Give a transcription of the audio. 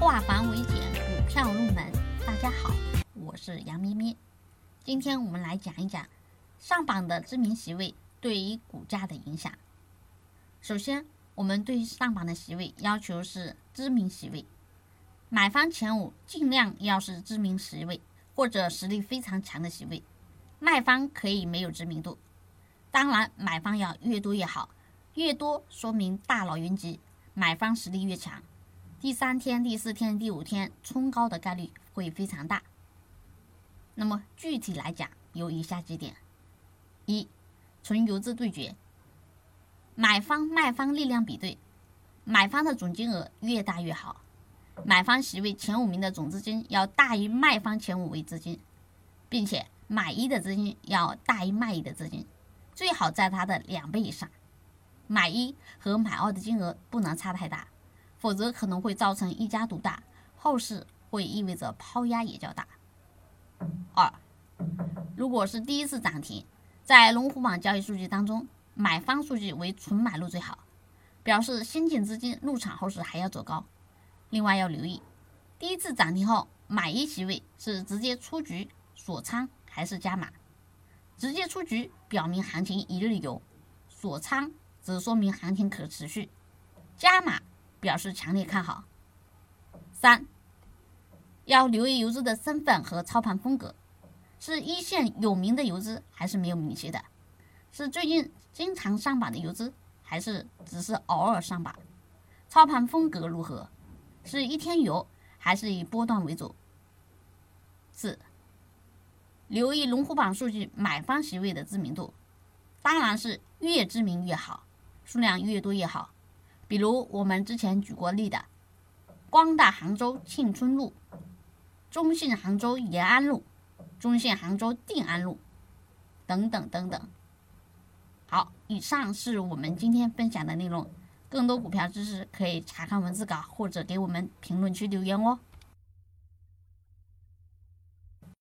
化繁为简，股票入门。大家好，我是杨咪咪。今天我们来讲一讲上榜的知名席位对于股价的影响。首先，我们对于上榜的席位要求是知名席位，买方前五尽量要是知名席位或者实力非常强的席位，卖方可以没有知名度。当然，买方要越多越好，越多说明大佬云集，买方实力越强，第三天、第四天、第五天冲高的概率会非常大。那么具体来讲有以下几点：一、纯游资对决，买方卖方力量比对，买方的总金额越大越好，买方席位前五名的总资金要大于卖方前五位资金，并且买一的资金要大于卖一的资金，最好在它的2倍以上。买一和买二的金额不能差太大，否则可能会造成一家独大，后市会意味着抛压也较大。二、如果是第一次涨停，在龙虎榜交易数据当中，买方数据为纯买入最好，表示先进资金入场后市还要走高。另外要留意，第一次涨停后买一席位是直接出局锁仓还是加码？直接出局表明行情一日游，锁仓则说明行情可持续，加码表示强烈看好。三、要留意游资的身份和操盘风格，是一线有名的游资还是没有名气的？是最近经常上榜的游资，还是只是偶尔上榜？操盘风格如何？是一天游还是以波段为主？四、留意龙虎榜数据买方席位的知名度，当然是越知名越好，数量越多越好。比如我们之前举过例的光大杭州庆春路、中信杭州延安路、中信杭州定安路等等等等。好，以上是我们今天分享的内容，更多股票知识可以查看文字稿或者给我们评论区留言哦。